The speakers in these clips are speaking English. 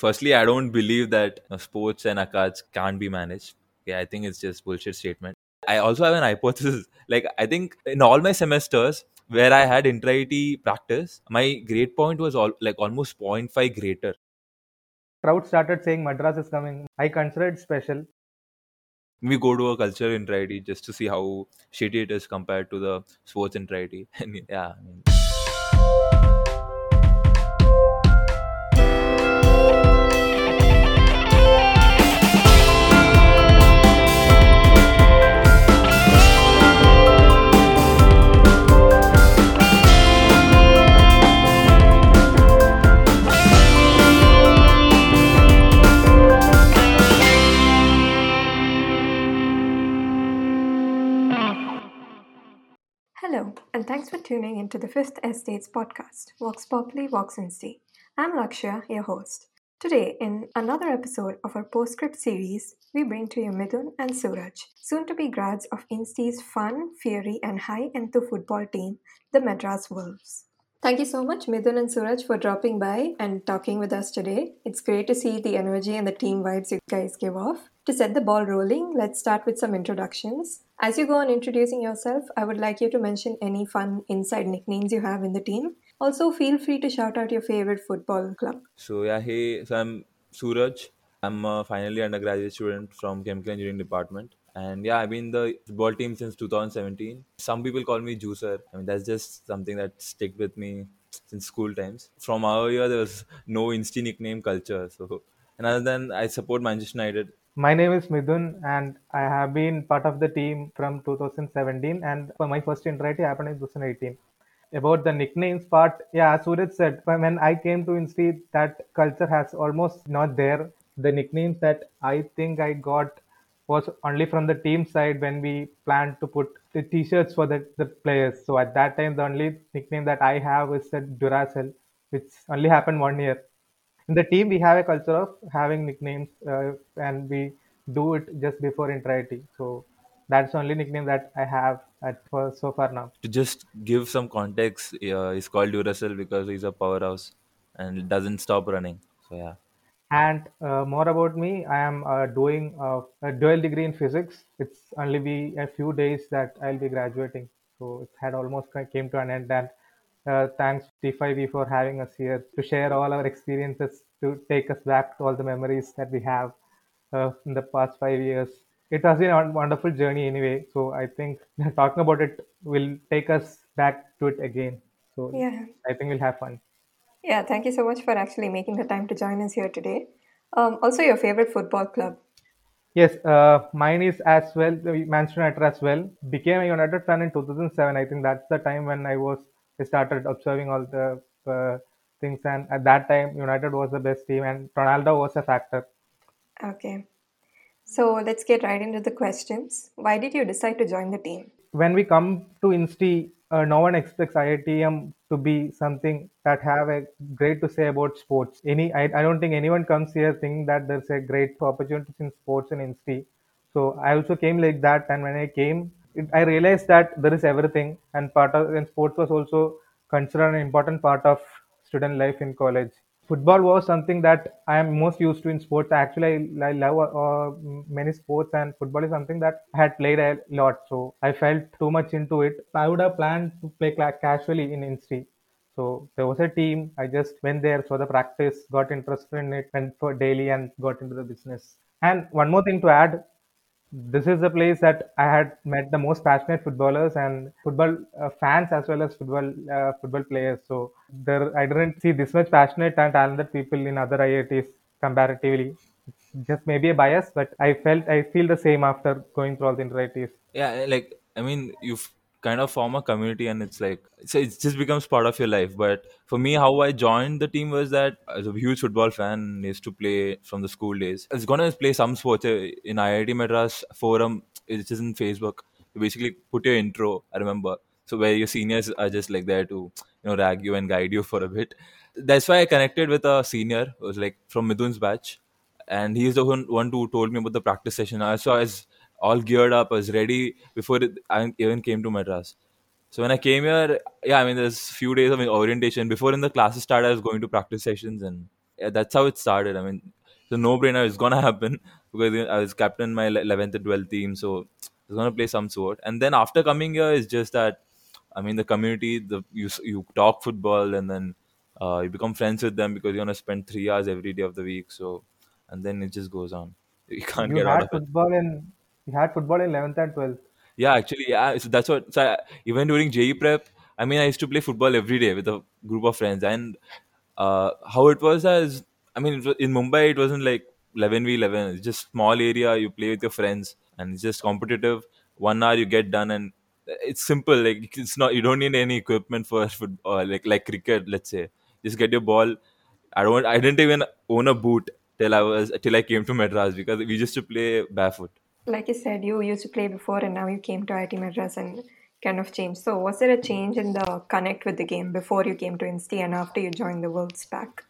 Firstly, I don't believe that sports and ACADS can't be managed. Okay, I think it's just bullshit statement. I also have an hypothesis. Like, I think in all my semesters where I had inter-IIT practice, my grade point was almost 0.5 greater. Crowd started saying Madras is coming. I consider it special. We go to a culture inter-IIT just to see how shitty it is compared to the sports inter-IIT. And yeah. Hello, and thanks for tuning into the Fifth Estate's podcast, Vox Populi, Vox Insti. I'm Lakshya, your host. Today, in another episode of our Postscript series, we bring to you Midhun and Suraj, soon-to-be grads of Insti's fun, fiery, and high-enthu football team, the Madras Wolves. Thank you so much, Midhun and Suraj, for dropping by and talking with us today. It's great to see the energy and the team vibes you guys give off. To set the ball rolling, let's start with some introductions. As you go on introducing yourself, I would like you to mention any fun inside nicknames you have in the team. Also, feel free to shout out your favorite football club. So I'm Suraj. I'm a finally undergraduate student from Chemical Engineering Department. And yeah, I've been in the football team since 2017. Some people call me Juicer. I mean, that's just something that stuck with me since school times. From our year, there was no instant nickname culture. So, and other than I support Manchester United. My name is Midhun and I have been part of the team from 2017 and my first inter-IIT happened in 2018. About the nicknames part, yeah, as Suraj said, when I came to Insti, that culture has almost not there. The nicknames that I think I got was only from the team side when we planned to put the t-shirts for the players. So at that time, the only nickname that I have is that Duracell, which only happened 1 year. In the team, we have a culture of having nicknames and we do it just before inter-IIT. So that's the only nickname that I have so far now. To just give some context, he's called Duracell because he's a powerhouse and doesn't stop running. So yeah. And more about me, I am doing a dual degree in physics. It's only be a few days that I'll be graduating. So it had almost came to an end. And thanks T5E for having us here to share all our experiences, to take us back to all the memories that we have in the past 5 years. It has been a wonderful journey anyway. So I think talking about it will take us back to it again. So yeah. I think we'll have fun. Yeah, thank you so much for actually making the time to join us here today. Also, your favorite football club. Yes, mine is as well, Manchester United as well. Became a United fan in 2007. I think that's the time when I started observing all the things, and at that time United was the best team and Ronaldo was a factor. Okay, so let's get right into the questions. Why did you decide to join the team? When we come to Insti, no one expects IITM to be something that have a great to say about sports. I don't think anyone comes here thinking that there's a great opportunity in sports in Insti. So I also came like that, and when I came, I realized that there is everything, and sports was also considered an important part of student life in college. Football was something that I am most used to in sports. Actually, I love many sports, and football is something that I had played a lot. So I felt too much into it. I would have planned to play casually in Insti. So there was a team. I just went there, saw the practice, got interested in it, went for daily, and got into the business. And one more thing to add. This is the place that I had met the most passionate footballers and football fans as well as football players. So I didn't see this much passionate and talented people in other IITs comparatively. It's just maybe a bias, but I feel the same after going through all the inter-IITs. Yeah, you've kind of formed a community, and it just becomes part of your life. But for me, how I joined the team was that I was a huge football fan. I used to play from the school days. I was gonna play some sports in IIT Madras forum. It's just in Facebook. You basically put your intro. I remember, so where your seniors are just there to rag you and guide you for a bit. That's why I connected with a senior who was from Midhun's batch, and he's the one who told me about the practice session. So I was all geared up. I was ready before I even came to Madras. So when I came here, there's a few days of orientation. Before in the classes started, I was going to practice sessions and yeah, that's how it started. I mean, it's a no-brainer. It's going to happen because I was captain my 11th and 12th team. So I was going to play some sort. And then after coming here, it's just that, I mean, the community, you talk football and then you become friends with them because you're going to spend 3 hours every day of the week. So, and then it just goes on. You can't get out of football it. You had football in 11th and 12th. Yeah, actually, yeah. So that's what, so even during JE prep, I mean, I used to play football every day with a group of friends. And how it was as, I mean, in Mumbai, it wasn't like 11v11. It's just small area. You play with your friends and it's just competitive. 1 hour you get done and it's simple. Like, it's not, you don't need any equipment for football, like cricket, let's say. Just get your ball. I didn't even own a boot till I came to Madras because we used to play barefoot. Like you said, you used to play before and now you came to IIT Madras and kind of changed. So was there a change in the connect with the game before you came to Insti and after you joined the Wolves back?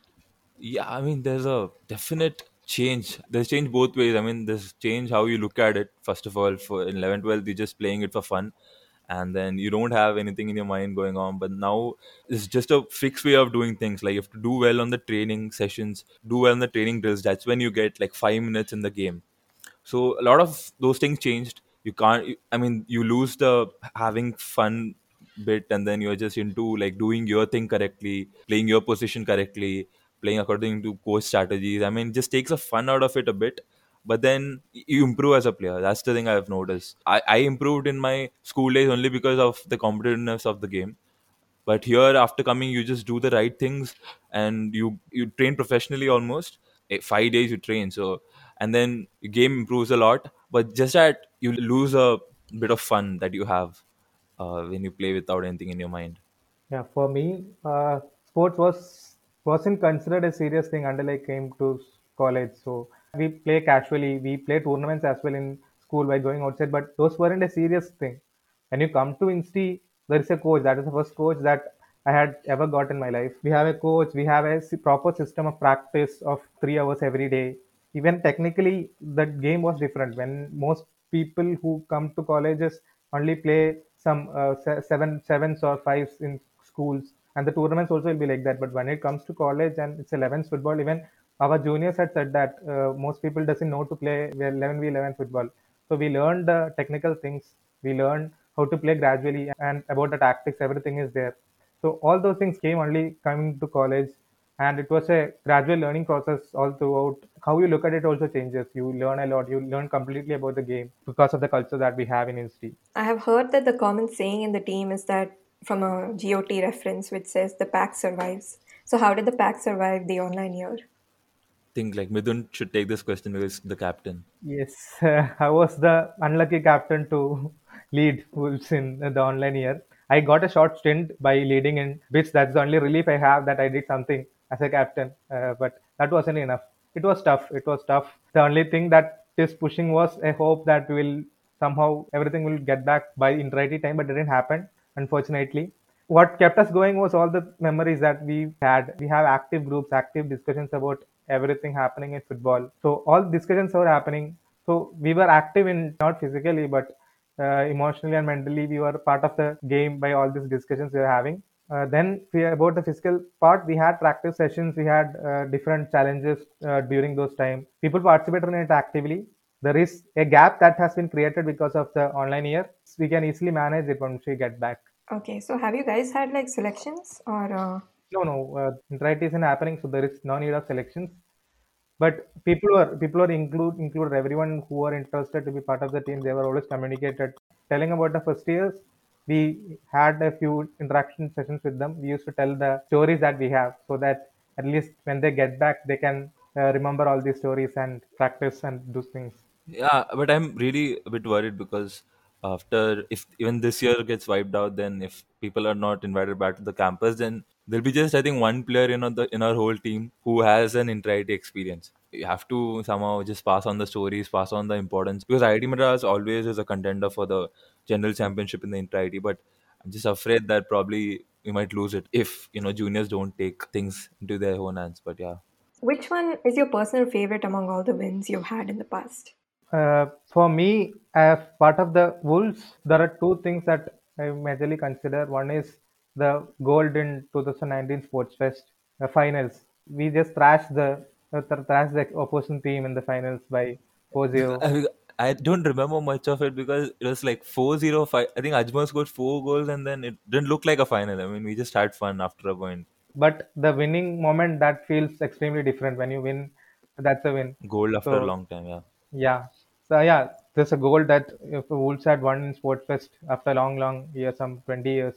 Yeah, I mean, there's a definite change. There's change both ways. I mean, there's change how you look at it. First of all, for 11, 12, you're just playing it for fun. And then you don't have anything in your mind going on. But now it's just a fixed way of doing things. Like, you have to do well on the training sessions, do well on the training drills. That's when you get like 5 minutes in the game. So a lot of those things changed. You can't, I mean, you lose the having fun bit and then you're just into like doing your thing correctly, playing your position correctly, playing according to coach strategies. I mean, it just takes the fun out of it a bit. But then you improve as a player. That's the thing I've noticed. I improved in my school days only because of the competitiveness of the game. But here, after coming, you just do the right things and you train professionally almost. 5 days you train. So, and then the game improves a lot. But just that you lose a bit of fun that you have when you play without anything in your mind. Yeah, for me, sports wasn't considered a serious thing until I came to college. So we play casually, we play tournaments as well in school by going outside, but those weren't a serious thing. When you come to Insti, there is a coach. That is the first coach that I had ever got in my life. We have a coach, we have a proper system of practice of 3 hours every day. Even technically, the game was different. When most people who come to colleges only play some sevens or fives in schools, and the tournaments also will be like that. But when it comes to college and it's 11s football, even our juniors had said that most people doesn't know to play 11v11 football. So we learned the technical things. We learned how to play gradually and about the tactics, everything is there. So all those things came only coming to college. And it was a gradual learning process all throughout. How you look at it also changes. You learn a lot. You learn completely about the game because of the culture that we have in Insti. I have heard that the common saying in the team is that from a GOT reference, which says the pack survives. So how did the pack survive the online year? Think like Midhun should take this question because the captain. Yes, I was the unlucky captain to lead Wolves in the online year. I got a short stint by leading in which that's the only relief I have that I did something as a captain, but that wasn't enough. It was tough. The only thing that is pushing was a hope that we'll somehow everything will get back by Inter-IIT time, but it didn't happen, unfortunately. What kept us going was all the memories that we had. We have active groups, active discussions about everything happening in football. So all discussions were happening. So we were active in, not physically, but emotionally and mentally, we were part of the game by all these discussions we were having. Then about the physical part, we had practice sessions. We had different challenges during those time. People participated in it actively. There is a gap that has been created because of the online year. We can easily manage it once we get back. Okay, so have you guys had like selections or... No, Inter-IIT isn't happening, so there is no need of selections. But people were included. Everyone who were interested to be part of the team, they were always communicated. Telling about the first years, we had a few interaction sessions with them. We used to tell the stories that we have, so that at least when they get back, they can remember all these stories and practice and do things. Yeah, but I'm really a bit worried because after, if even this year gets wiped out, then if people are not invited back to the campus, then there'll be just, I think, one player in our whole team who has an Inter-IIT experience. You have to somehow just pass on the stories, pass on the importance. Because IIT Madras always is a contender for the general championship in the Inter-IIT. But I'm just afraid that probably we might lose it if, juniors don't take things into their own hands. But yeah. Which one is your personal favorite among all the wins you've had in the past? For me, as part of the Wolves, there are two things that I majorly consider. One is the gold in 2019 Sports Fest, the finals. we just thrashed the opposition team in the finals by 4-0. I don't remember much of it because it was like 4-0. I think Ajmal scored 4 goals and then it didn't look like a final. I mean, we just had fun after a point. But the winning moment, that feels extremely different. When you win, that's a win. Goal after a long time, yeah. Yeah. So, yeah, there's a goal that Wolves had won in Sportfest after a long year, some 20 years.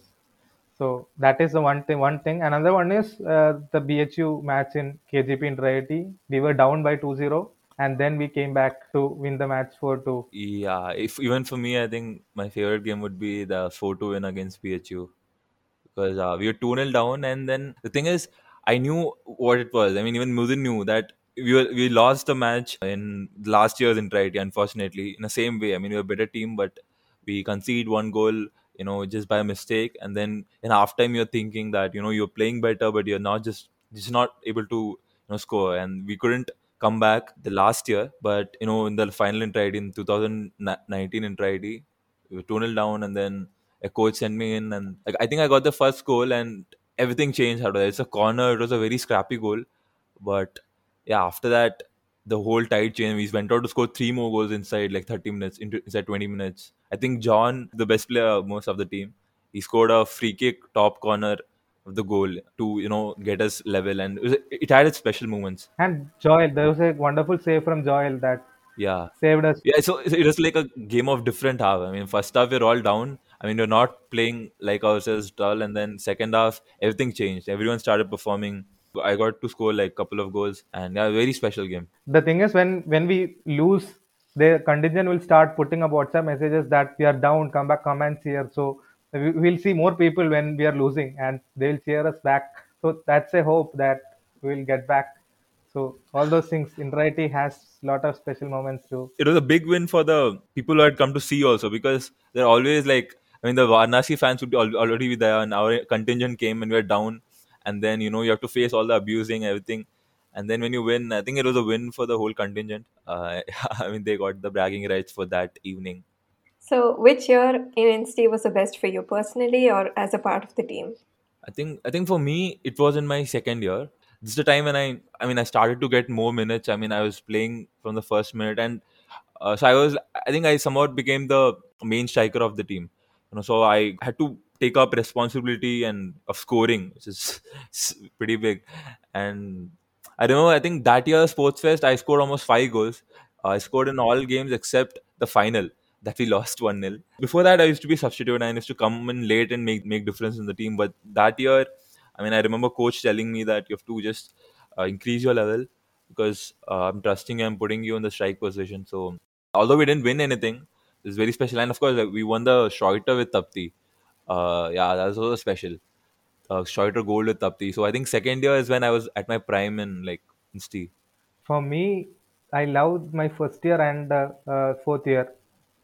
So that is the one thing. Another one is the BHU match in KGP Inter-IIT. We were down by 2-0. And then we came back to win the match 4-2. Yeah, even for me, I think my favorite game would be the 4-2 win against BHU. Because we were 2-0 down, and then the thing is, I knew what it was. I mean, even Midhun knew that we lost the match in last year's Inter-IIT, unfortunately, in the same way. I mean, we were a better team, but we conceded one goal, you know, just by mistake. And then in halftime, you're thinking that, you know, you're playing better, but you're not just not able to, you know, score. And we couldn't come back the last year, but you know, in the final Inter-IIT, in 2019 Inter-IIT, we were 2-0 down, and then a coach sent me in, and like, I think I got the first goal, and everything changed after that. It's a corner, it was a very scrappy goal, but yeah, after that, the whole tide changed. We went out to score 3 more goals inside like 30 minutes, inside 20 minutes. I think John, the best player most of the team, he scored a free kick top corner of the goal to, you know, get us level, and it had its special moments. And Joel, there was a wonderful save from Joel that saved us. Yeah, so it was like a game of different half. I mean, first half we're all down. I mean, we're not playing like ourselves at all, and then second half everything changed. Everyone started performing. I got to score like a couple of goals, and yeah, a very special game. The thing is, when we lose, the contingent will start putting up WhatsApp messages that we are down, come back, come and cheer. So we'll see more people when we are losing, and they'll cheer us back. So that's a hope that we'll get back. So all those things, Inter-IIT has a lot of special moments too. It was a big win for the people who had come to see also, because they're always like, I mean, the Varanasi fans would already be there, and our contingent came and we were down. And then, you know, you have to face all the abusing, everything. And then when you win, I think it was a win for the whole contingent. I mean, they got the bragging rights for that evening. So, which year in Insti was the best for you personally or as a part of the team? I think for me, it was in my second year. This is the time when I started to get more minutes. I mean, I was playing from the first minute, and so I somehow became the main striker of the team. You know, so I had to take up responsibility and of scoring, which is pretty big. And I remember, I think that year Sportsfest, I scored almost 5 goals. I scored in all games except the final that we lost 1-0. Before that, I used to be substitute, and I used to come in late and make difference in the team. But that year, I mean, I remember coach telling me that you have to just increase your level, because I'm trusting you, I'm putting you in the strike position. So although we didn't win anything, it was very special. And of course, we won the Schroiter with Tapti. That was also special. Schroiter gold with Tapti. So I think second year is when I was at my prime in like Insti. For me, I loved my first year and fourth year.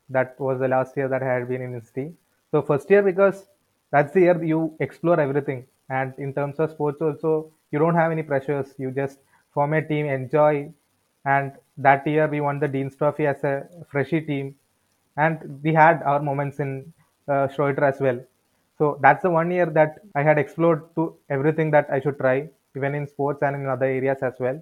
That was the last year that I had been in Insti. So first year, because that's the year you explore everything. And in terms of sports also, you don't have any pressures. You just form a team, enjoy. And that year we won the Dean's Trophy as a freshie team. And we had our moments in Schroiter as well. So that's the one year that I had explored to everything that I should try, even in sports and in other areas as well.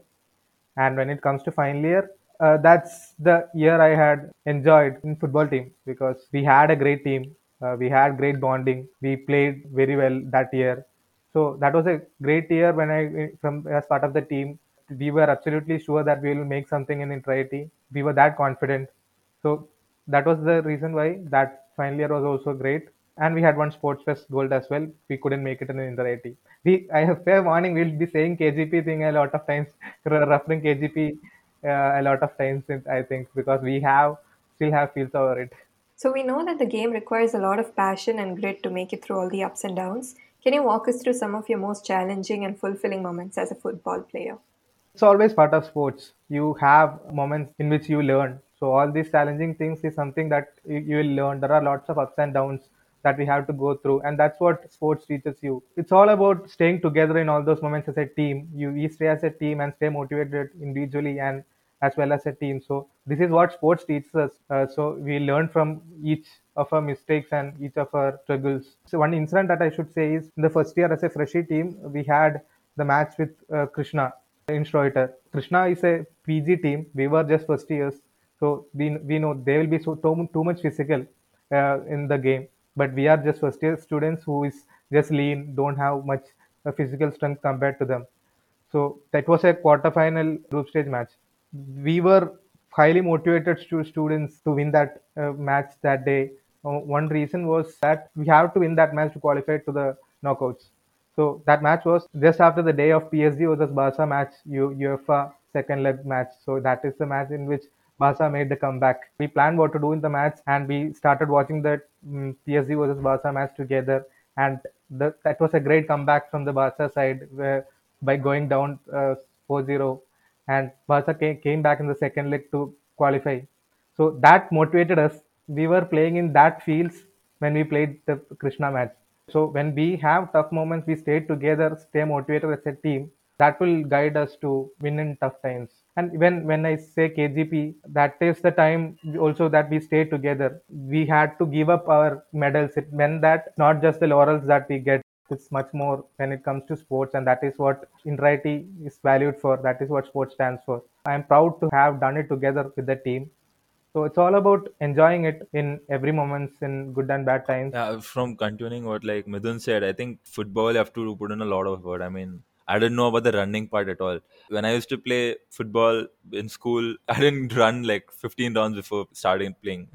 And when it comes to final year, that's the year I had enjoyed in football team, because we had a great team. We had great bonding. We played very well that year. So that was a great year when as part of the team, we were absolutely sure that we will make something in Inter-IIT. We were that confident. So that was the reason why that final year was also great. And we had one Sportsfest gold as well. We couldn't make it in Inter-IIT. I have fair warning, we'll be saying KGP thing a lot of times, referring KGP a lot of times, I think, because we still have fields over it. So we know that the game requires a lot of passion and grit to make it through all the ups and downs. Can you walk us through some of your most challenging and fulfilling moments as a football player? It's always part of sports. You have moments in which you learn. So all these challenging things is something that you will learn. There are lots of ups and downs that we have to go through, and that's what sports teaches you. It's all about staying together in all those moments as a team. We stay as a team and stay motivated individually and as well as a team. So this is what sports teaches us. So we learn from each of our mistakes and each of our struggles. So one incident that I should say is, in the first year as a freshie team, we had the match with Krishna in Schroeter. Krishna is a PG team. We were just first years. So we know they will be too much physical in the game. But we are just first year students who is just lean, don't have much physical strength compared to them. So that was a quarterfinal group stage match. We were highly motivated students to win that match that day. One reason was that we have to win that match to qualify to the knockouts. So that match was just after the day of PSG versus Barca match, UEFA second leg match. So that is the match in which Barca made the comeback. We planned what to do in the match and we started watching the PSG versus Barca match together. And that was a great comeback from the Barca side by going down 4-0. And Barca came back in the second leg to qualify. So that motivated us. We were playing in that fields when we played the Krishna match. So when we have tough moments, we stay together, stay motivated as a team. That will guide us to win in tough times. And when I say KGP, that is the time also that we stay together. We had to give up our medals. It meant that not just the laurels that we get. It's much more when it comes to sports, and that is what Inter-IIT is valued for. That is what sports stands for. I am proud to have done it together with the team. So it's all about enjoying it in every moments, in good and bad times. From continuing what like Midhun said, I think football you have to put in a lot of effort. I mean, I didn't know about the running part at all. When I used to play football in school, I didn't run like 15 rounds before starting playing.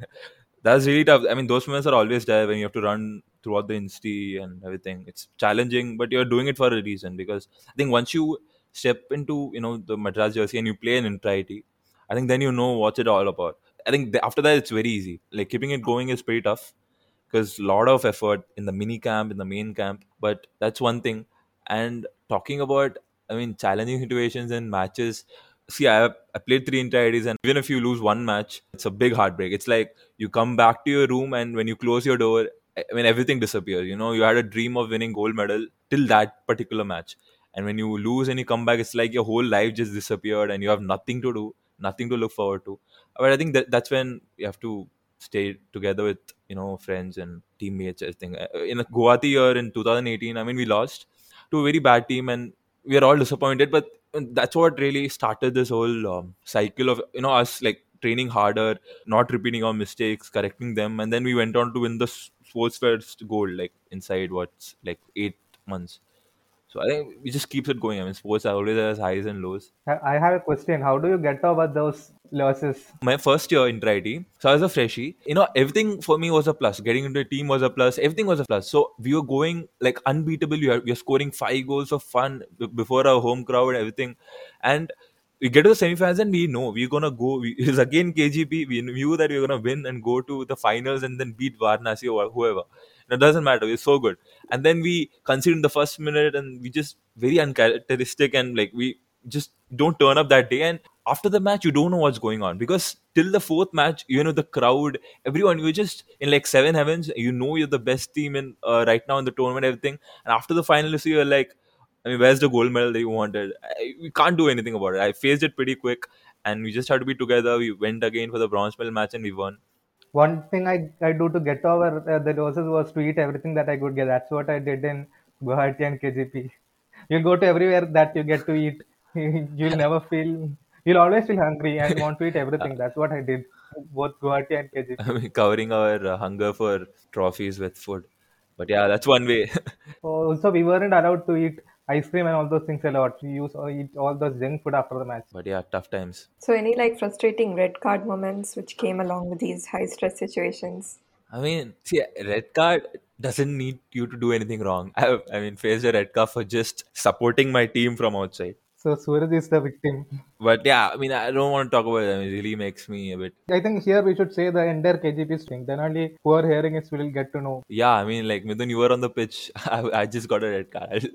That's really tough. I mean, those moments are always there when you have to run throughout the Insti and everything. It's challenging, but you're doing it for a reason, because I think once you step into, you know, the Madras jersey and you play in Inter-IIT, I think then you know what's it all about. I think after that, it's very easy. Like keeping it going is pretty tough because a lot of effort in the mini camp, in the main camp. But that's one thing. And talking about, I mean, challenging situations and matches. See, I played 3 Inter-IITs, and even if you lose one match, it's a big heartbreak. It's like you come back to your room and when you close your door, I mean, everything disappears. You know, you had a dream of winning gold medal till that particular match. And when you lose and you come back, it's like your whole life just disappeared and you have nothing to do, nothing to look forward to. But I think that's when you have to stay together with, you know, friends and teammates. I think in Guwahati year in 2018, I mean, we lost to a very bad team and we are all disappointed. But that's what really started this whole cycle of, you know, us like training harder, not repeating our mistakes, correcting them. And then we went on to win the sports first gold, like inside what's like 8 months. So I think it just keeps it going. I mean, sports are always has highs and lows. I have a question. How do you get over those losses? My first year in Inter-IIT, so I was a freshie. You know, everything for me was a plus. Getting into a team was a plus. Everything was a plus. So we were going like unbeatable. We were scoring 5 goals for fun before our home crowd and everything. And we get to the semifinals and we know we're going to go. It was again KGP. We knew that we were going to win and go to the finals and then beat Varanasi or whoever. It doesn't matter. We're so good. And then we conceded in the first minute and we just very uncharacteristic and like we just don't turn up that day. And after the match, you don't know what's going on because till the 4th match, you know, the crowd, everyone, you're just in like 7 heavens. You know, you're the best team in right now in the tournament, everything. And after the finals, you're like, I mean, where's the gold medal that you wanted? We can't do anything about it. I faced it pretty quick and we just had to be together. We went again for the bronze medal match and we won. One thing I do to get over the losses was to eat everything that I could get. That's what I did in Guwahati and KGP. You'll go to everywhere that you get to eat. You'll always feel hungry and want to eat everything. That's what I did, both Guwahati and KGP. I mean, covering our hunger for trophies with food. But yeah, that's one way. Also, we weren't allowed to eat ice cream and all those things a lot. We used to eat all those junk food after the match. But yeah, tough times. So any like frustrating red card moments which came along with these high stress situations? I mean, see, red card doesn't need you to do anything wrong. I faced a red card for just supporting my team from outside. So Suraj is the victim. But yeah, I mean, I don't want to talk about it. I mean, it really makes me a bit... I think here we should say the entire KGP string. Then only who are hearing it will get to know. Yeah, I mean, like Midhun, you were on the pitch. I just got a red card.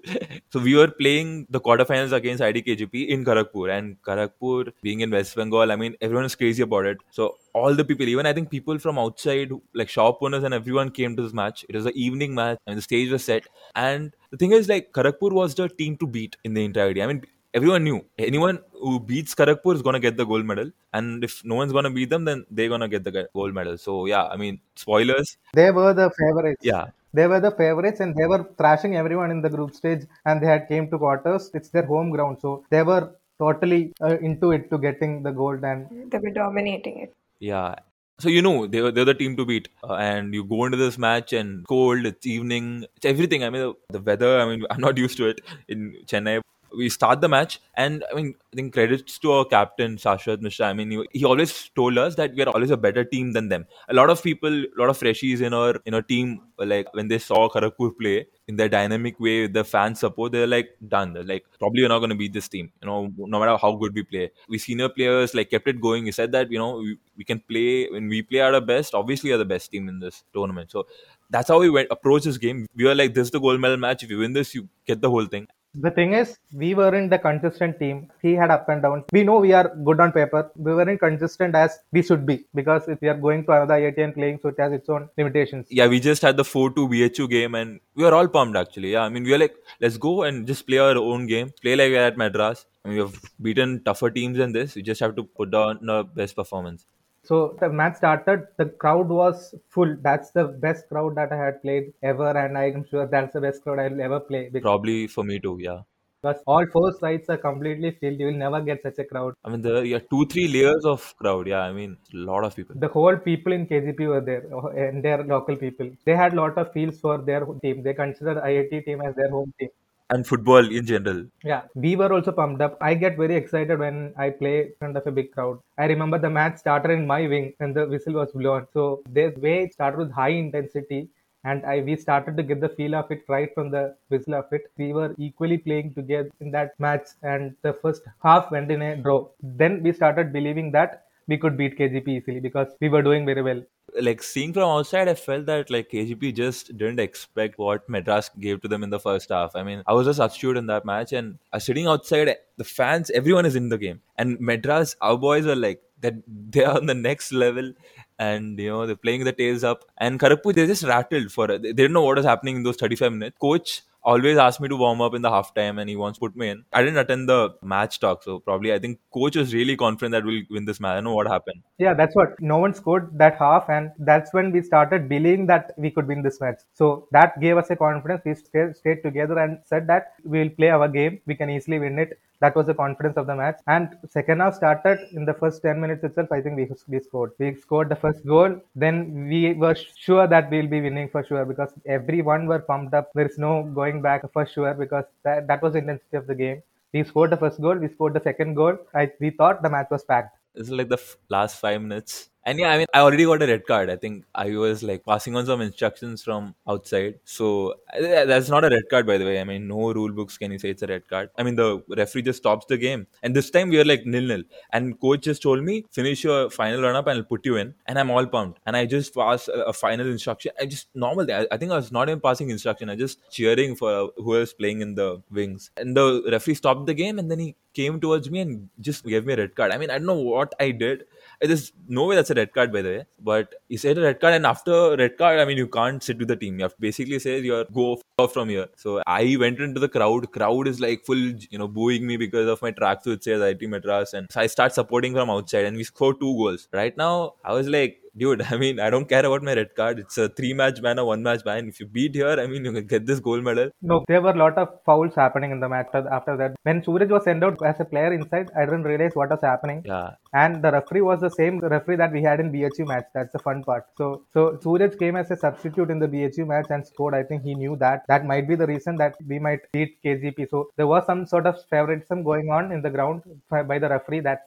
So we were playing the quarterfinals against IIT KGP in Kharagpur. And Kharagpur being in West Bengal, I mean, everyone is crazy about it. So all the people, even I think people from outside, like shop owners and everyone came to this match. It was an evening match and the stage was set. And the thing is like Kharagpur was the team to beat in the entirety. I mean... Everyone knew anyone who beats Kharagpur is going to get the gold medal. And if no one's going to beat them, then they're going to get the gold medal. So yeah, I mean, spoilers. They were the favorites. Yeah. They were the favorites and they were thrashing everyone in the group stage, and they had came to quarters. It's their home ground. So they were totally into it to getting the gold, and they were dominating it. Yeah. So, you know, they're the team to beat, and you go into this match and cold, it's evening, it's everything. I mean, the weather, I mean, I'm not used to it in Chennai. We start the match, and I mean, I think credits to our captain, Sashwat Mishra. I mean, he always told us that we are always a better team than them. A lot of people, a lot of freshies in our team, like when they saw Kharagpur play in their dynamic way, the fan support, they're like, done. They're like, probably we're not going to beat this team, you know, no matter how good we play. We senior players like kept it going. He said that, you know, we can play, when we play at our best, obviously we are the best team in this tournament. So that's how we approached this game. We were like, this is the gold medal match. If you win this, you get the whole thing. The thing is, we weren't the consistent team. He had up and down. We know we are good on paper. We weren't consistent as we should be, because if we are going to another IIT and playing, so it has its own limitations. Yeah, we just had the 4-2 BHU game and we were all pumped actually. Yeah, I mean, we were like, let's go and just play our own game. Play like we're at Madras. I mean, we have beaten tougher teams than this. We just have to put down our best performance. So the match started, the crowd was full. That's the best crowd that I had played ever, and I am sure that's the best crowd I will ever play. Probably for me too, yeah. Because all four sides are completely filled. You will never get such a crowd. I mean, there are 2-3 layers of crowd. Yeah, I mean, a lot of people. The whole people in KGP were there, and their local people. They had a lot of feels for their team. They considered IIT team as their home team. And football in general. Yeah, we were also pumped up. I get very excited when I play in front of a big crowd. I remember the match started in my wing and the whistle was blown. So the way it started with high intensity, and we started to get the feel of it right from the whistle of it. We were equally playing together in that match, and the first half went in a draw. Then we started believing that we could beat KGP easily because we were doing very well. Like, seeing from outside, I felt that like KGP just didn't expect what Madras gave to them in the first half. I mean, I was a substitute in that match, and sitting outside, the fans, everyone is in the game. And Madras, our boys are like, that they are on the next level, and you know, they're playing the tails up. And Kharagpur, they just rattled for it. They didn't know what was happening in those 35 minutes. Coach always asked me to warm up in the halftime, and he once put me in. I didn't attend the match talk, so probably I think coach was really confident that we'll win this match. I don't know what happened. Yeah, that's what. No one scored that half, and that's when we started believing that we could win this match. So that gave us a confidence. We stayed together and said that we will play our game. We can easily win it. That was the confidence of the match. And second half started in the first 10 minutes itself. I think we scored. We scored the first goal. Then we were sure that we'll be winning for sure, because everyone were pumped up. There's no going back for sure, because that was the intensity of the game. We scored the first goal. We scored the second goal. We thought the match was packed. It's like the last 5 minutes. And yeah, I mean, I already got a red card. I think I was like passing on some instructions from outside. So that's not a red card, by the way. I mean, no rule books can you say it's a red card. I mean, the referee just stops the game. And this time we were like nil-nil. And coach just told me, finish your final run-up and I'll put you in. And I'm all pumped. And I just pass a final instruction. I just normal. I think I was not even passing instruction. I just cheering for whoever's playing in the wings. And the referee stopped the game, and then he came towards me and just gave me a red card. I mean, I don't know what I did. There's no way that's a red card, by the way, but he said a red card, and after red card, I mean, you can't sit with the team. You have to basically say you're go off from here. So I went into the crowd is like full, you know, booing me because of my tracksuit, says IIT Madras, and so I start supporting from outside, and we scored 2 goals. Right now I was like, dude, I mean, I don't care about my red card. It's a 3-match ban or 1-match ban. If you beat here, I mean, you can get this gold medal. No, there were a lot of fouls happening in the match after that. When Suraj was sent out as a player inside, I didn't realize what was happening. Yeah. And the referee was the same referee that we had in BHU match. That's the fun part. So Suraj came as a substitute in the BHU match and scored. I think he knew that might be the reason that we might beat KGP. So there was some sort of favoritism going on in the ground by the referee that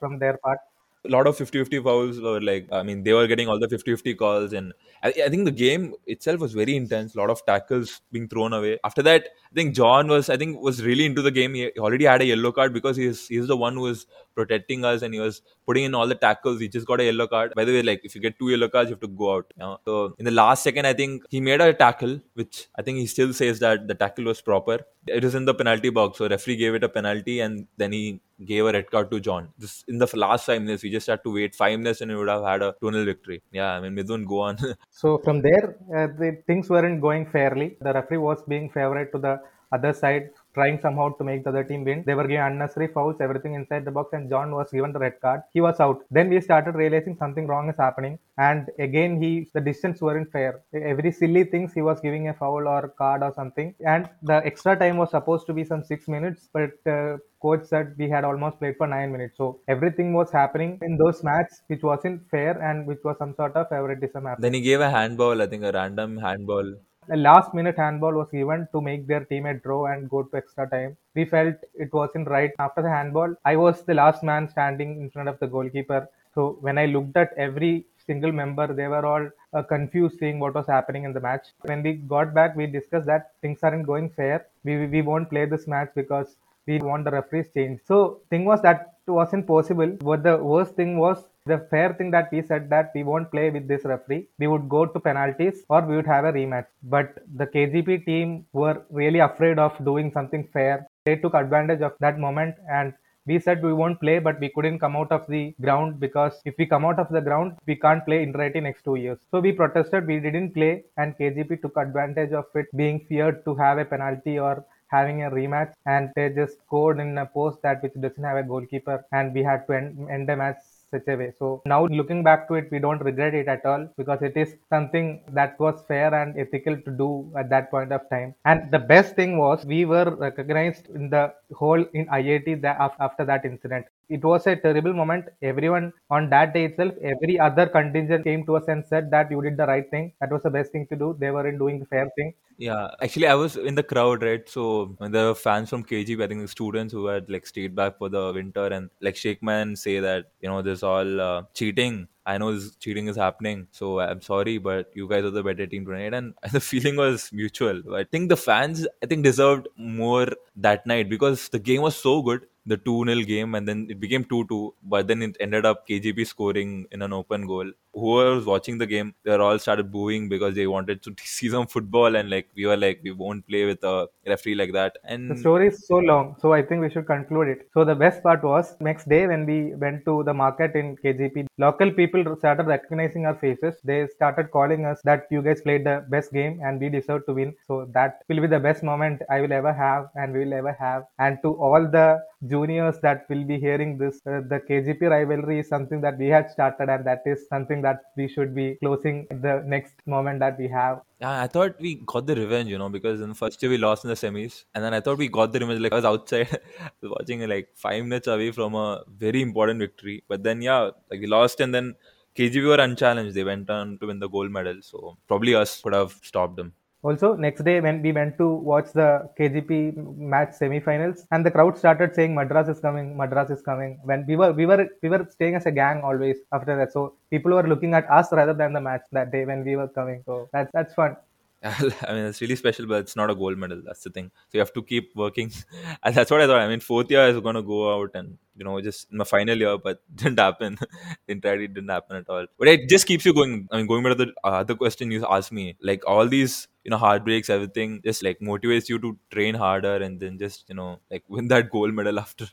from their part. A lot of 50-50 fouls were like, I mean, they were getting all the 50-50 calls, and I think the game itself was very intense. A lot of tackles being thrown away. After that, I think John was really into the game. He already had a yellow card because he's the one who was protecting us, and he was putting in all the tackles. He just got a yellow card. By the way, like, if you get 2 yellow cards, you have to go out. You know? So in the last second, I think he made a tackle, which I think he still says that the tackle was proper. It was in the penalty box, so referee gave it a penalty, and then he gave a red card to John. Just in the last 5 minutes, we just had to wait 5 minutes and we would have had a 2-0 victory. Yeah, I mean, Midhun, go on. So from there, the things weren't going fairly. The referee was being favored to the other side. trying somehow to make the other team win. They were given unnecessary fouls, everything inside the box, and John was given the red card. He was out. Then we started realizing something wrong is happening, and again the decisions weren't fair. Every silly things he was giving a foul or card or something, and the extra time was supposed to be some 6 minutes, but coach said we had almost played for 9 minutes. So everything was happening in those matches which wasn't fair and which was some sort of favoritism happening. Then he gave a handball, I think a random handball. A last minute handball was given to make their teammate draw and go to extra time. We felt it wasn't right. After the handball, I was the last man standing in front of the goalkeeper. So when I looked at every single member, they were all confused seeing what was happening in the match. When we got back, we discussed that things aren't going fair. We won't play this match because we want the referees changed. So thing was that wasn't possible. But the worst thing was the fair thing that we said, that we won't play with this referee. We would go to penalties or we would have a rematch. But the KGP team were really afraid of doing something fair. They took advantage of that moment, and we said we won't play, but we couldn't come out of the ground because if we come out of the ground, we can't play Inter-IIT next 2 years. So we protested, we didn't play, and KGP took advantage of it being feared to have a penalty or having a rematch, and they just scored in a post that which doesn't have a goalkeeper, and we had to end the match such a way. So now looking back to it, we don't regret it at all because it is something that was fair and ethical to do at that point of time. And the best thing was we were recognized in the whole in IIT after that incident. It was a terrible moment. Everyone on that day itself, every other contingent came to us and said that you did the right thing. That was the best thing to do. They weren't doing the fair thing. Yeah, actually I was in the crowd, right? So when there were fans from KGB, I think the students who had like stayed back for the winter and like shake my hand and say that, you know, this all cheating. I know this cheating is happening, so I'm sorry, but you guys are the better team tonight. And the feeling was mutual. I think the fans, deserved more that night because the game was so good. The 2-0 game, and then it became 2-2, but then it ended up KGP scoring in an open goal. Whoever was watching the game, they all started booing because they wanted to see some football, and like we were like, we won't play with a referee like that. And the story is so long, so I think we should conclude it. So the best part was next day when we went to the market in KGP, local people started recognizing our faces. They started calling us that you guys played the best game and we deserve to win. So that will be the best moment I will ever have and we will ever have. And to all the juniors that will be hearing this, the KGP rivalry is something that we had started, and that is something that we should be closing the next moment that we have. I thought we got the revenge, you know, because in the first year we lost in the semis, and then I thought we got the revenge. Like I was outside watching like 5 minutes away from a very important victory, but then we lost, and then KGP were unchallenged. They went on to win the gold medal, so probably us could have stopped them. Also, next day when we went to watch the KGP match semi-finals, and the crowd started saying Madras is coming, Madras is coming. When we were staying as a gang always after that, so people were looking at us rather than the match that day when we were coming. So that's fun. I mean, it's really special, but it's not a gold medal. That's the thing. So you have to keep working. And that's what I thought. I mean, fourth year I was going to go out and, you know, just in my final year, but didn't happen. It didn't happen at all. But it just keeps you going. I mean, going back to the other question you asked me, like all these, you know, heartbreaks, everything just like motivates you to train harder and then just, you know, like win that gold medal after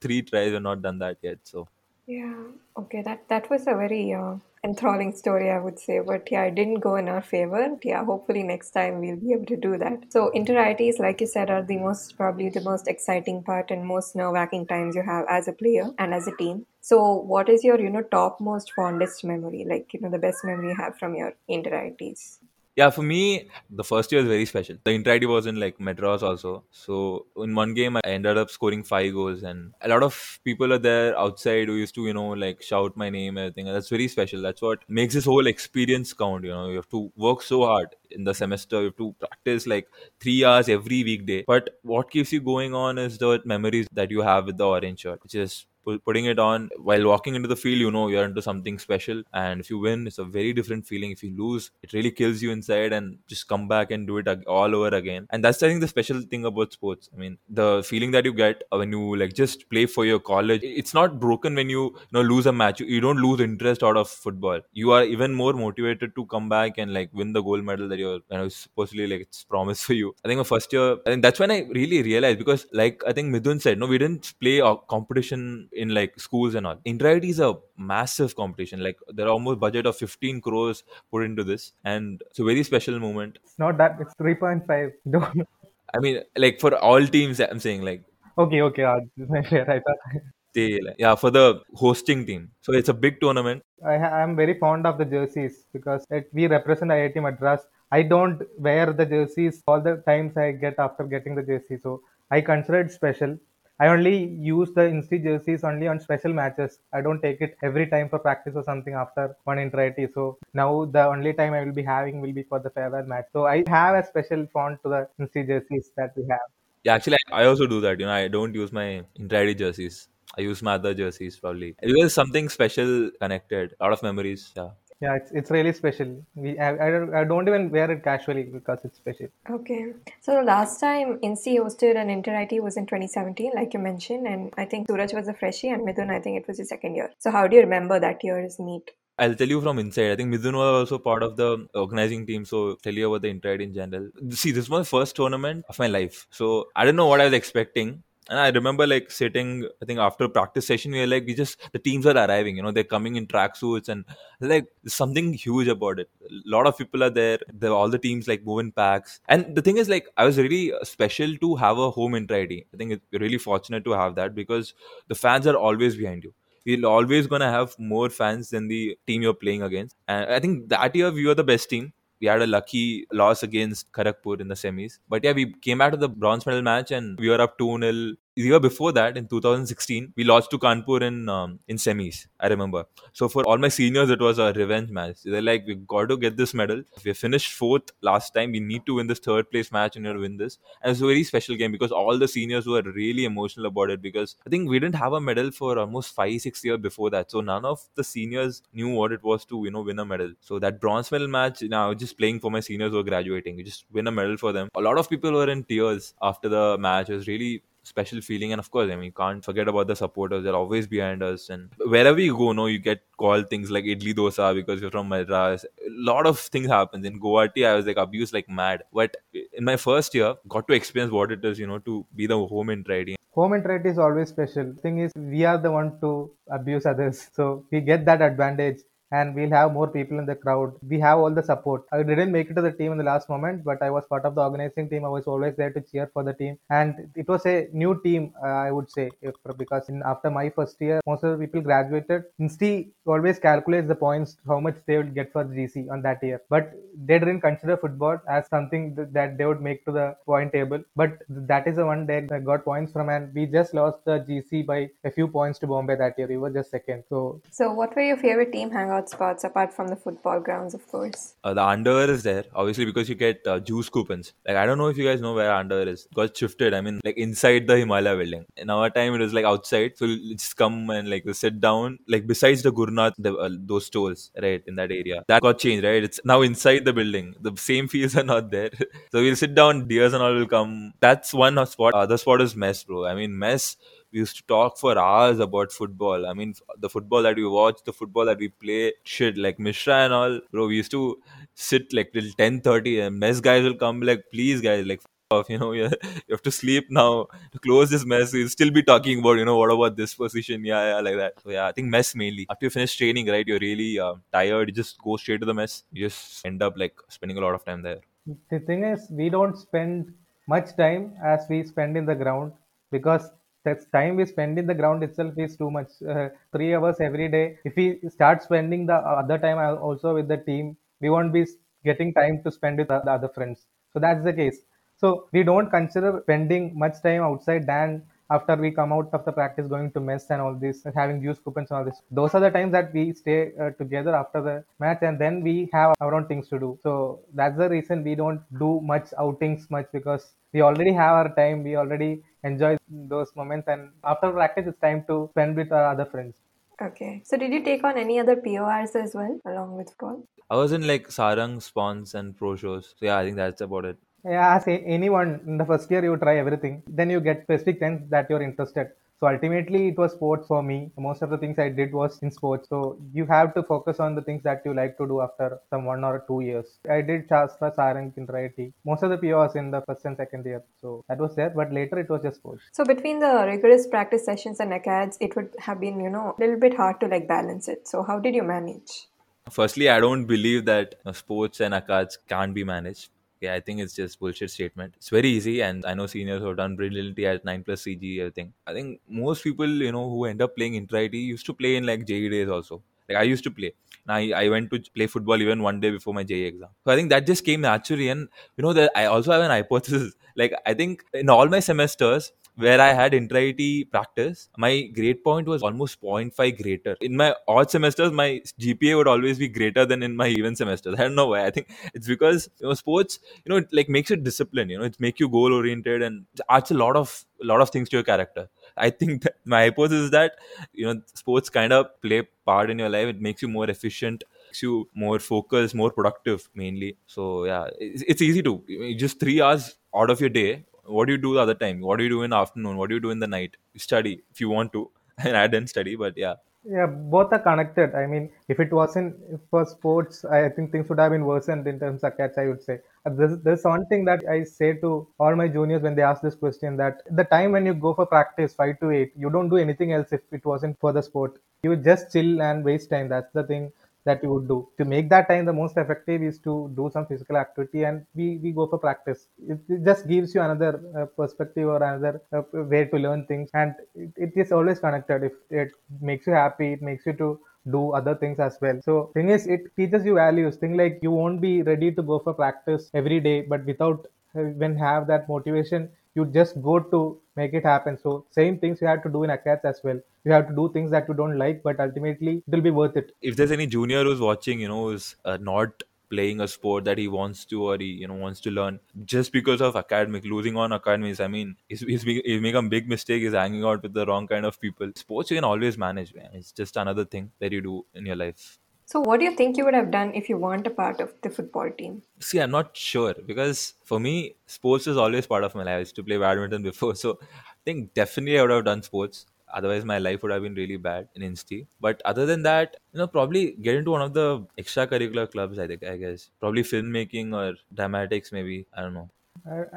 3 tries. We've not done that yet. So, yeah. Okay. That was a very... enthralling story, I would say, but it didn't go in our favor. Hopefully next time we'll be able to do that. So Inter-IITs, like you said, are probably the most exciting part and most nerve-wracking times you have as a player and as a team. So what is your, you know, top most fondest memory, like, you know, the best memory you have from your Inter-IITs? Yeah, for me, the first year is very special. The Inter-IIT was in like Madras also. So in one game, I ended up scoring 5 goals, and a lot of people are there outside who used to, you know, like shout my name and everything. And that's very special. That's what makes this whole experience count. You know, you have to work so hard in the semester. You have to practice like 3 hours every weekday. But what keeps you going on is the memories that you have with the orange shirt, which is putting it on while walking into the field. You know, you're into something special, and if you win, it's a very different feeling. If you lose, it really kills you inside, and just come back and do it all over again. And that's, I think, the special thing about sports. I mean, the feeling that you get when you like just play for your college, it's not broken when you lose a match. You don't lose interest out of football. You are even more motivated to come back and like win the gold medal that you're supposedly like it's promised for you. I think my first year, I think that's when I really realized, because like I think Midhun said, no, we didn't play a competition in like schools and all. Inter-IIT is a massive competition. Like there are almost budget of 15 crores put into this, and it's a very special moment. It's not that, it's 3.5. I mean, like for all teams, I'm saying like. Okay. This is my share, I thought. Yeah, for the hosting team. So it's a big tournament. I'm very fond of the jerseys because we represent IIT Madras. I don't wear the jerseys all the times I get after getting the jersey. So I consider it special. I only use the Insti jerseys only on special matches. I don't take it every time for practice or something after one Inter-IIT. So now the only time I will be having will be for the farewell match. So I have a special fond to the Insti jerseys that we have. Yeah, actually, I also do that. You know, I don't use my Inter-IIT jerseys. I use my other jerseys probably. It was something special connected. A lot of memories. Yeah, it's really special. I don't even wear it casually because it's special. Okay. So last time Insti hosted an Inter-IIT was in 2017, like you mentioned. And I think Suraj was a freshie and Midhun, I think it was his second year. So how do you remember that year's meet? I'll tell you from inside. I think Midhun was also part of the organizing team. So I'll tell you about the Inter-IIT in general. See, this was the first tournament of my life. So I don't know what I was expecting. And I remember like sitting, I think after practice session, we were like, the teams are arriving, you know, they're coming in tracksuits and like something huge about it. A lot of people are there. All the teams like move in packs. And the thing is like, I was really special to have a home Inter-IIT. I think it's really fortunate to have that because the fans are always behind you. You're always going to have more fans than the team you're playing against. And I think that year we were the best team. We had a lucky loss against Kharagpur in the semis. But yeah, we came out of the bronze medal match and we were up 2-0. The year before that, in 2016, we lost to Kanpur in semis, I remember. So for all my seniors, it was a revenge match. They're like, we've got to get this medal. We finished fourth last time. We need to win this third place match and win this. And it's a very special game because all the seniors were really emotional about it because I think we didn't have a medal for almost 5-6 years before that. So none of the seniors knew what it was to, you know, win a medal. So that bronze medal match, I was just playing for my seniors who were graduating. You just win a medal for them. A lot of people were in tears after the match. It was really special feeling, and of course, you can't forget about the supporters. They're always behind us, and wherever you go, you get called things like idli dosa because you're from Madras. A lot of things happen. In Guwahati, I was like abused like mad. But in my first year, got to experience what it is, to be the home Inter-IIT. Home Inter-IIT is always special. Thing is, we are the one to abuse others, so we get that advantage. And we'll have more people in the crowd. We have all the support. I didn't make it to the team in the last moment, but I was part of the organizing team. I was always there to cheer for the team. And it was a new team, I would say, because after my first year, most of the people graduated. Insti always calculates the points, how much they would get for GC on that year. But they didn't consider football as something that they would make to the point table. But that is the one they got points from. And we just lost the GC by a few points to Bombay that year. We were just second. So what were your favorite team hangouts? Spots apart from the football grounds, of course. The underwear is there, obviously, because you get juice coupons. Like, I don't know if you guys know where underwear is. It got shifted, like inside the Himalaya building. In our time, it was like outside. So you just come and like sit down, like besides the Gurnath, those stores, right, in that area. That got changed, right? It's now inside the building. The same fields are not there. So we'll sit down, deers and all will come. That's one spot. Other spot is mess, bro. Mess. We used to talk for hours about football. The football that we watch, the football that we play, shit, like Mishra and all. Bro, we used to sit like till 10:30 and mess guys will come like, please guys, like f*** off, you have to sleep now. To close this mess, we'll still be talking about, what about this position, like that. So yeah, I think mess mainly. After you finish training, right, you're really tired. You just go straight to the mess. You just end up like spending a lot of time there. The thing is, we don't spend much time as we spend in the ground because the time we spend in the ground itself is too much. 3 hours every day. If we start spending the other time also with the team, we won't be getting time to spend with the other friends. So that's the case. So we don't consider spending much time outside than after we come out of the practice going to mess and all this, having juice coupons and all this. Those are the times that we stay together after the match, and then we have our own things to do. So that's the reason we don't do much outings much, because we already have our time. We already enjoy those moments, and after practice it's time to spend with our other friends. Okay. So did you take on any other PORs as well along with football? I was in like Saarang, spawns and pro shows. So yeah, I think that's about it. Yeah, as anyone in the first year you try everything. Then you get specific things that you're interested. So ultimately it was sports for me. Most of the things I did was in sports. So you have to focus on the things that you like to do after some 1 or 2 years. I did Shastra, Saarang, Inter-IIT. Most of the POs in the first and second year. So that was there, but later it was just sports. So between the rigorous practice sessions and acads, it would have been, a little bit hard to like balance it. So how did you manage? Firstly, I don't believe that sports and acads can't be managed. Okay, I think it's just bullshit statement. It's very easy, and I know seniors who have done brilliantly at 9 plus CG, everything. I think most people, who end up playing Inter-IIT used to play in like JE days also. Like I used to play. And I went to play football even one day before my JE exam. So I think that just came naturally. And that I also have an hypothesis. Like I think in all my semesters where I had Inter-IIT practice, my grade point was almost 0.5 greater. In my odd semesters, my GPA would always be greater than in my even semesters. I don't know why. I think it's because, sports, it like makes you disciplined, it makes you goal oriented and adds a lot of things to your character. I think that my hypothesis is that, sports kind of play part in your life. It makes you more efficient, makes you more focused, more productive mainly. So yeah, it's easy to just 3 hours out of your day. What do you do the other time? What do you do in the afternoon? What do you do in the night? You study if you want to. And I didn't study, but yeah. Yeah, both are connected. I mean, if it wasn't for sports, I think things would have been worsened in terms of catch, I would say. There's one thing that I say to all my juniors when they ask this question, that the time when you go for practice, 5 to 8, you don't do anything else if it wasn't for the sport. You would just chill and waste time. That's the thing that you would do. To make that time the most effective is to do some physical activity, and we go for practice. It just gives you another perspective or another way to learn things, and it is always connected. If it makes you happy, it makes you to do other things as well. So thing is, it teaches you values. Thing like you won't be ready to go for practice every day, but without even have that motivation, you just go to make it happen. So same things you have to do in ACATS as well. You have to do things that you don't like, but ultimately it will be worth it. If there's any junior who's watching, who's not playing a sport that he wants to, or he wants to learn just because of losing on academies, I mean, he's making a big mistake. He's hanging out with the wrong kind of people. Sports you can always manage, man. It's just another thing that you do in your life. So what do you think you would have done if you weren't a part of the football team? See, I'm not sure, because for me, sports is always part of my life. I used to play badminton before, so I think definitely I would have done sports. Otherwise, my life would have been really bad in Insti. But other than that, probably get into one of the extracurricular clubs, I guess. Probably filmmaking or dramatics, maybe. I don't know.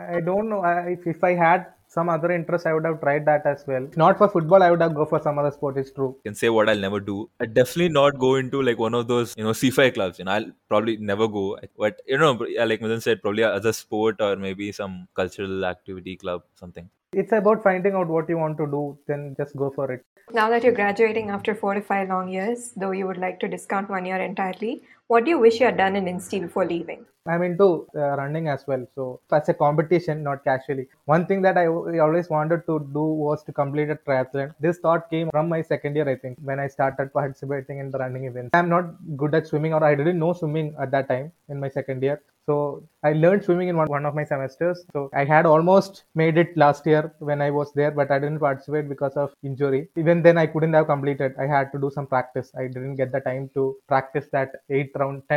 I don't know. If I had some other interest, I would have tried that as well. If not for football, I would have go for some other sport. It's true. I can say what I'll never do. I'd definitely not go into like one of those, C5 clubs. I'll probably never go. But, like Midhun said, probably other sport or maybe some cultural activity club, something. It's about finding out what you want to do, then just go for it. Now that you're graduating after 4 to 5 long years, though you would like to discount 1 year entirely, what do you wish you had done in Insti before leaving? I'm into running as well, so that's a competition, not casually. One thing that I always wanted to do was to complete a triathlon. This thought came from my second year, I think, when I started participating in the running events. I'm not good at swimming, or I didn't know swimming at that time in my second year. So I learned swimming in one of my semesters. So I had almost made it last year when I was there, but I didn't participate because of injury. Even then I couldn't have completed. I had to do some practice. I didn't get the time to practice that 10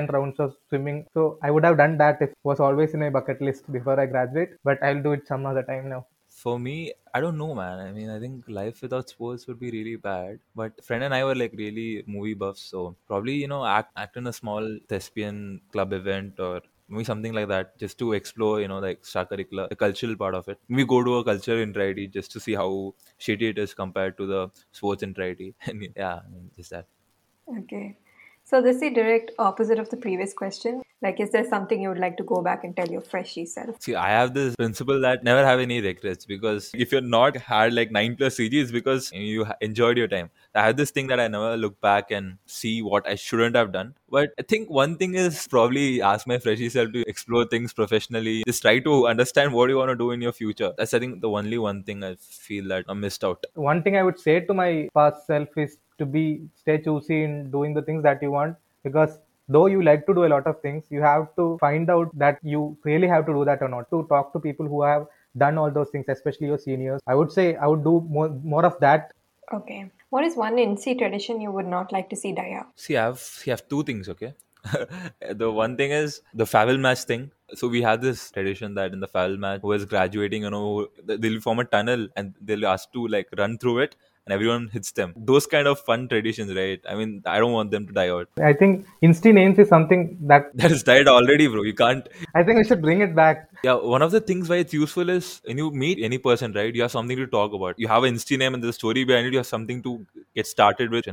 rounds of swimming. So I would have done that. It was always in my bucket list before I graduate, but I'll do it some other time now. For me, I don't know, man. I mean, I think life without sports would be really bad. But friend and I were like really movie buffs. So probably, act in a small thespian club event or maybe something like that, just to explore, the extracurricular, the cultural part of it. We go to a cultural Inter-IIT just to see how shitty it is compared to the sports Inter-IIT. And yeah, I mean, just that. Okay. So this is the direct opposite of the previous question. Like, is there something you would like to go back and tell your freshie self? See, I have this principle that never have any regrets, because if you're not had like 9 plus CG, it's because you enjoyed your time. I have this thing that I never look back and see what I shouldn't have done. But I think one thing is probably ask my freshie self to explore things professionally. Just try to understand what you want to do in your future. That's, I think, the only one thing I feel that I missed out. One thing I would say to my past self is to stay choosy in doing the things that you want, because though you like to do a lot of things, you have to find out that you really have to do that or not. To talk to people who have done all those things, especially your seniors. I would say I would do more of that. Okay. What is one Insti tradition you would not like to see die out? See, I have two things, okay? The one thing is the farewell match thing. So we have this tradition that in the farewell match, who is graduating, they'll form a tunnel and they'll ask to like run through it. and everyone hits them. Those kind of fun traditions, right? I mean, I don't want them to die out. I think Insti names is something that is died already, bro. You can't. I think we should bring it back. Yeah, one of the things why it's useful is when you meet any person, right? You have something to talk about. You have an Insti name and the story behind it. You have something to get started with.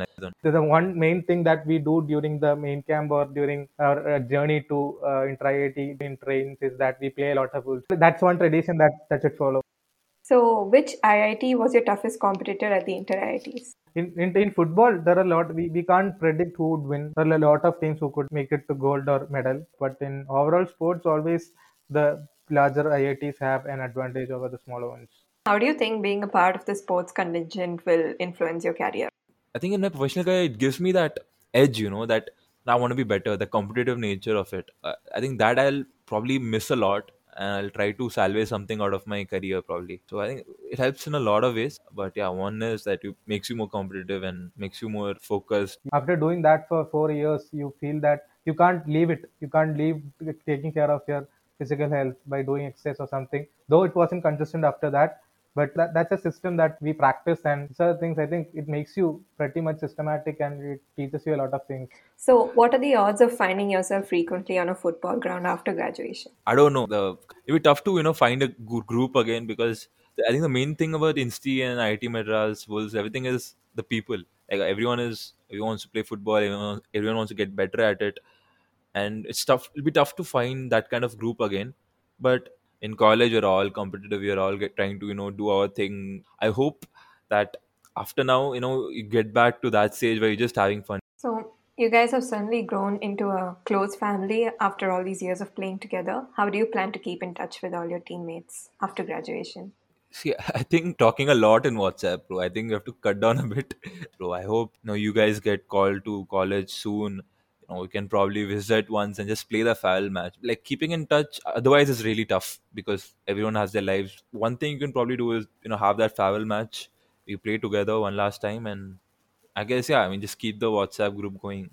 There's a one main thing that we do during the main camp or during our journey to Inter-IIT in trains is that we play a lot of rules. That's one tradition that should follow. So, which IIT was your toughest competitor at the Inter-IITs? In football, there are a lot. We can't predict who would win. There are a lot of teams who could make it to gold or medal. But in overall sports, always the larger IITs have an advantage over the smaller ones. How do you think being a part of the sports contingent will influence your career? I think in my professional career, it gives me that edge, that I want to be better, the competitive nature of it. I think that I'll probably miss a lot. And I'll try to salvage something out of my career probably. So I think it helps in a lot of ways. But yeah, one is that it makes you more competitive and makes you more focused. After doing that for 4 years, you feel that you can't leave it. You can't leave taking care of your physical health by doing exercise or something. Though it wasn't consistent after that. But that's a system that we practice, and these are the things I think it makes you pretty much systematic and it teaches you a lot of things. So what are the odds of finding yourself frequently on a football ground after graduation? I don't know. It would be tough to find a group again, because I think the main thing about Insti and IIT Madras, Wolves, everything is the people. Like everyone wants to play football, everyone wants to get better at it. And it's tough. It'll be tough to find that kind of group again. But in college, we're all competitive. We're all trying to, do our thing. I hope that after now, you get back to that stage where you're just having fun. So you guys have suddenly grown into a close family after all these years of playing together. How do you plan to keep in touch with all your teammates after graduation? See, I think talking a lot in WhatsApp, bro. I think you have to cut down a bit. Bro, I hope you guys get called to college soon. We can probably visit once and just play the foul match. Like keeping in touch, otherwise it's really tough because everyone has their lives. One thing you can probably do is, have that foul match. You play together one last time, and I guess, just keep the WhatsApp group going.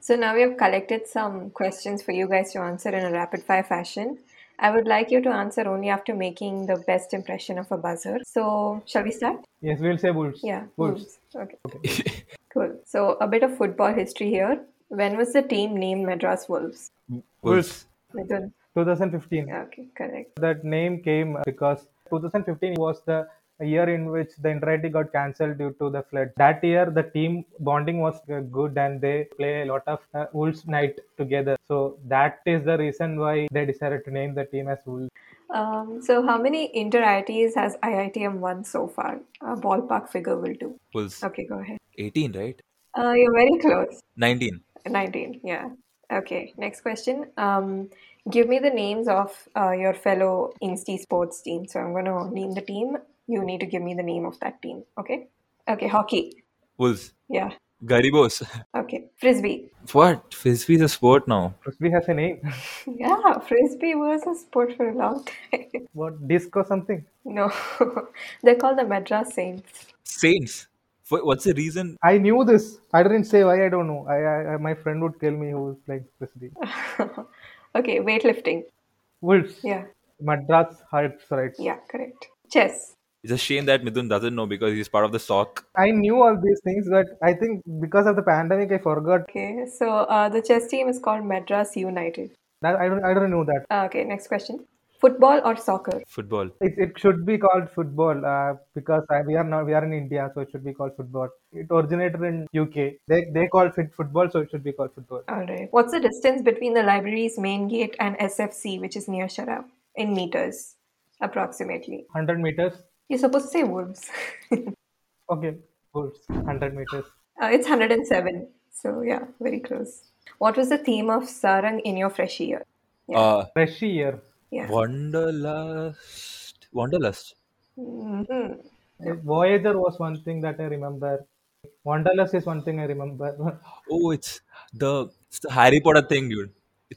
So now we have collected some questions for you guys to answer in a rapid fire fashion. I would like you to answer only after making the best impression of a buzzer. So shall we start? Yes, we'll say Wolves. Yeah, Wolves. Okay. Cool. So a bit of football history here. When was the team named Madras Wolves? Wolves. 2015. Okay, correct. That name came because 2015 was the year in which the Inter-IIT got cancelled due to the flood. That year, the team bonding was good and they play a lot of Wolves night together. So that is the reason why they decided to name the team as Wolves. So how many Inter-IITs has IITM won so far? A ballpark figure will do. Wolves. Okay, go ahead. 18, right? You're very close. 19, yeah. Okay, next question. Give me the names of your fellow Insti sports team. So I'm going to name the team. You need to give me the name of that team, okay? Okay, hockey. Wolves. Yeah. Garibos. Okay, Frisbee. What? Frisbee is a sport now. Frisbee has a name. Yeah, Frisbee was a sport for a long time. What, disc or something? No, they're called the Madras Saints. Saints? What's the reason? I knew this. I didn't say why, I don't know. I my friend would tell me who was playing frisbee. Okay, weightlifting. Wolves. Yeah. Madras Hearts, right? Yeah, correct. Chess. It's a shame that Midhun doesn't know because he's part of the SOC. I knew all these things, but I think because of the pandemic, I forgot. Okay, so the chess team is called Madras United. I don't know that. Okay, next question. Football or soccer? Football. It should be called football because we are in India, so it should be called football. It originated in UK. They call it football, so it should be called football. All right. What's the distance between the library's main gate and SFC, which is near Sharab, in meters, approximately? 100 meters. You're supposed to say Wolves. Okay, Wolves. 100 meters. It's 107. So yeah, very close. What was the theme of Saarang in your fresh year? Yeah. Fresh year. Yeah. Wanderlust. Mm-hmm. Yeah. Voyager was one thing that I remember. Wanderlust is one thing I remember. Oh, it's the Harry Potter thing, dude.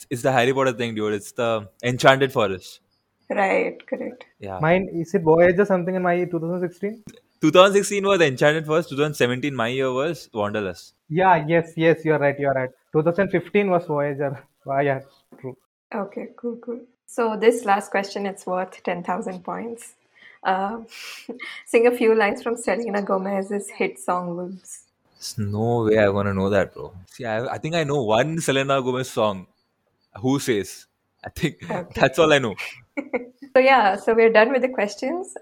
It's the Harry Potter thing, dude. It's the Enchanted Forest. Right, correct. Yeah. Mine, is it Voyager something in my year 2016? 2016 was Enchanted Forest. 2017, my year was Wanderlust. Yeah, yes, you're right. 2015 was Voyager. Wow, yeah, true. Okay, cool. So this last question, it's worth 10,000 points. sing a few lines from Selena Gomez's hit song Wolves? There's no way I want to know that, bro. See, I think I know one Selena Gomez song. Who says? I think that's all I know. So yeah, so we're done with the questions.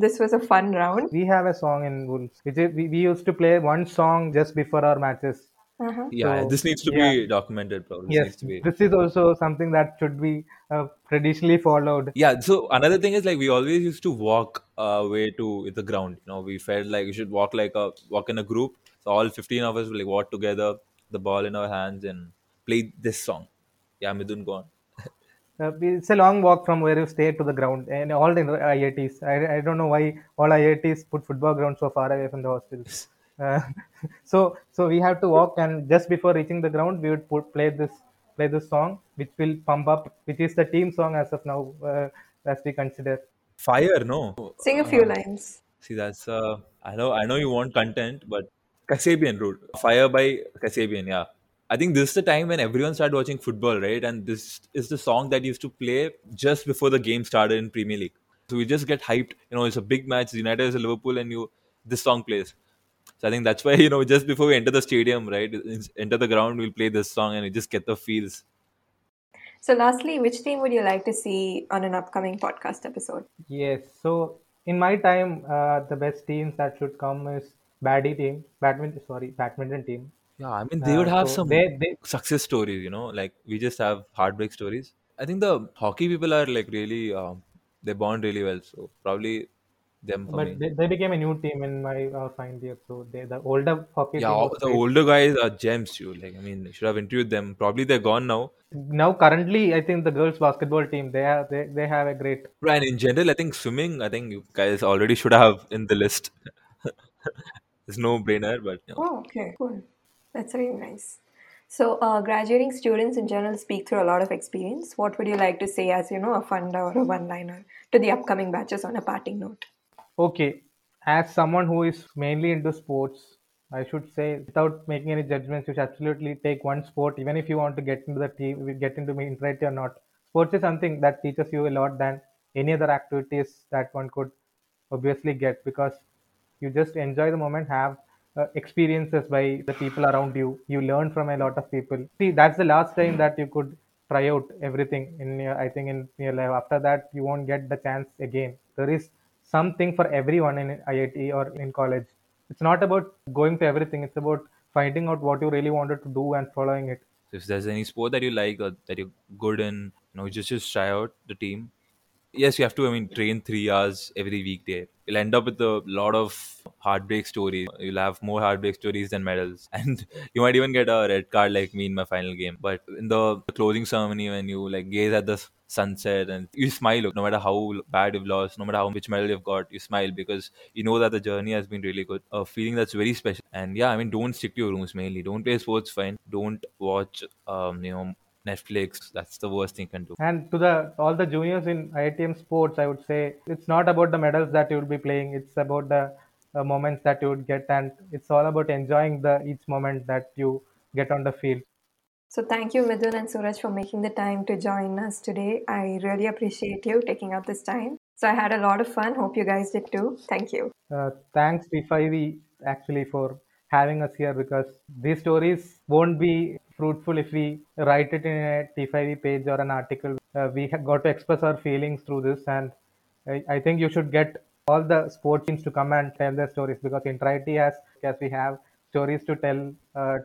This was a fun round. We have a song in Wolves. We used to play one song just before our matches. Uh-huh. Yeah, so, this needs to be documented, probably. Yes, this is also something that should be traditionally followed. Yeah, so another thing is like we always used to walk way to the ground. You know, we felt like we should walk walk in a group. So all 15 of us would like walk together, the ball in our hands, and play this song. Yeah, Midhun, go on. It's a long walk from where you stay to the ground, and all the IITs. I don't know why all IITs put football grounds so far away from the hostels. So we have to walk, and just before reaching the ground, we would play this song, which will pump up, which is the team song as of now, as we consider. Fire, no? Sing a few lines. See, that's I know you want content, but Kasabian wrote Fire by Kasabian. Yeah. I think this is the time when everyone started watching football, right? And this is the song that used to play just before the game started in Premier League. So we just get hyped. You know, it's a big match. United is Liverpool and this song plays. So I think that's why, you know, just before we enter the stadium, right? Enter the ground, we'll play this song and we just get the feels. So lastly, which team would you like to see on an upcoming podcast episode? Yes. So in my time, the best teams that should come is badminton team. Yeah, I mean, they would have some success stories, you know, like we just have heartbreak stories. I think the hockey people are like really, they bond really well. So probably them. But they became a new team in my final year. So the older hockey team. Yeah, the older guys are gems too. Like, I mean, you should have interviewed them. Probably they're gone now. Now, currently, I think the girls basketball team, they have a great. And in general, I think swimming, I think you guys already should have in the list. It's no brainer, but. You know. Oh, okay, cool. That's very nice. So graduating students in general speak through a lot of experience. What would you like to say as, you know, a funda or a one-liner to the upcoming batches on a parting note? Okay. As someone who is mainly into sports, I should say, without making any judgments, you should absolutely take one sport, even if you want to get into the team, get into Inter-IIT or not. Sports is something that teaches you a lot than any other activities that one could obviously get, because you just enjoy the moment, have experiences by the people around you. You learn from a lot of people. See, that's the last time that you could try out everything in your life. After that, you won't get the chance again. There is something for everyone in IIT or in college. It's not about going to everything. It's about finding out what you really wanted to do and following it. If there's any sport that you like or that you're good in, you know, just try out the team. Yes, you have to, I mean, train 3 hours every weekday. You'll end up with a lot of heartbreak stories. You'll have more heartbreak stories than medals. And you might even get a red card like me in my final game. But in the closing ceremony, when you like gaze at the sunset and you smile, no matter how bad you've lost, no matter how much medal you've got, you smile because you know that the journey has been really good. A feeling that's very special. And yeah, I mean, don't stick to your rooms mainly. Don't play sports, fine. Don't watch, Netflix. That's the worst thing you can do. And to all the juniors in IITM sports, I would say it's not about the medals that you'll be playing. It's about the moments that you would get, and it's all about enjoying each moment that you get on the field. So thank you, Midhun and Suraj, for making the time to join us today. I really appreciate you taking out this time. So I had a lot of fun. Hope you guys did too. Thank you. Thanks T5E actually for having us here, because these stories won't be fruitful if we write it in a T5E page or an article. We have got to express our feelings through this, and I think you should get all the sports teams to come and tell their stories, because Inter-IIT as we have stories to tell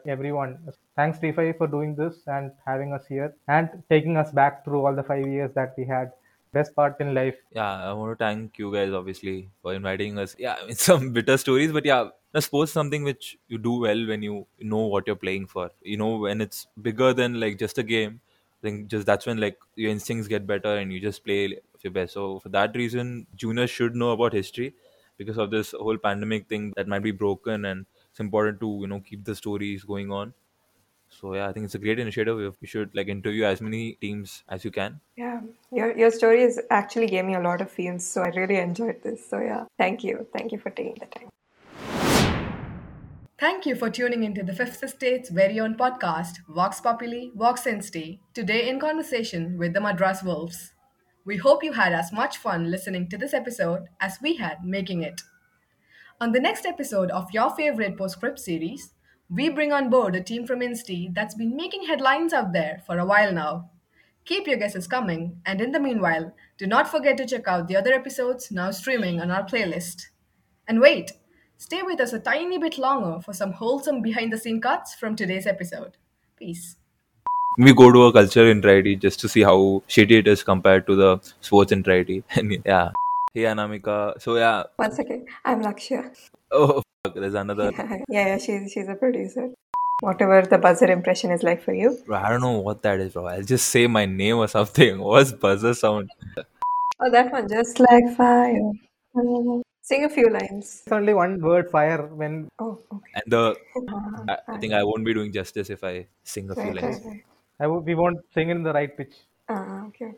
everyone. Thanks T5E for doing this and having us here and taking us back through all the 5 years that we had. Best part in life. Yeah, I want to thank you guys obviously for inviting us. Yeah, I mean, some bitter stories, but yeah, sports is something which you do well when you know what you're playing for. You know, when it's bigger than like just a game, I think just that's when like your instincts get better and you just play your best. So for that reason, juniors should know about history because of this whole pandemic thing that might be broken, and it's important to, you know, keep the stories going on. So yeah, I think it's a great initiative. You should like interview as many teams as you can. Yeah, your stories actually gave me a lot of feels. So I really enjoyed this. So yeah, thank you. Thank you for taking the time. Thank you for tuning into the Fifth Estate's very own podcast, Vox Populi, Vox Insti, today in conversation with the Madras Wolves. We hope you had as much fun listening to this episode as we had making it. On the next episode of your favorite Postscript series, we bring on board a team from Insti that's been making headlines out there for a while now. Keep your guesses coming, and in the meanwhile, do not forget to check out the other episodes now streaming on our playlist. And wait, stay with us a tiny bit longer for some wholesome behind-the-scene cuts from today's episode. Peace. We go to a culture Inter-IIT just to see how shitty it is compared to the sports Inter-IIT. Yeah. Hey, Anamika. So, yeah. One second. I'm Lakshya. Oh, fuck. There's another. Yeah, she's a producer. Whatever the buzzer impression is like for you. Bro, I don't know what that is, bro. I'll just say my name or something. What's buzzer sound? Oh, that one. Just like fire. Sing a few lines. It's only one word, fire. When. Oh, okay. And the. I think I won't be doing justice if I sing a few lines. Right. We won't sing in the right pitch. Okay.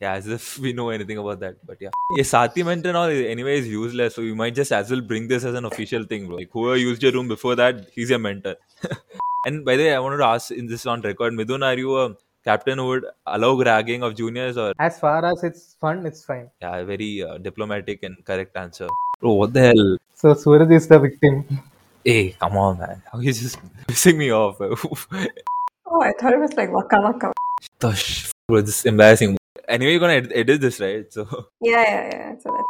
Yeah, as if we know anything about that. But yeah. Sati mentor and all anyway is useless. So you might just as well bring this as an official thing, bro. Like whoever used your room before that, he's your mentor. And by the way, I wanted to ask in this on record, Midhun, are you a captain who would allow ragging of juniors? Or as far as it's fun, it's fine. Yeah, very diplomatic and correct answer. Bro, what the hell? So Suraj is the victim. Hey, come on, man. He's just pissing me off. Oh, I thought it was like waka waka. This is embarrassing. Anyway, you're gonna edit this, right? So yeah. So that's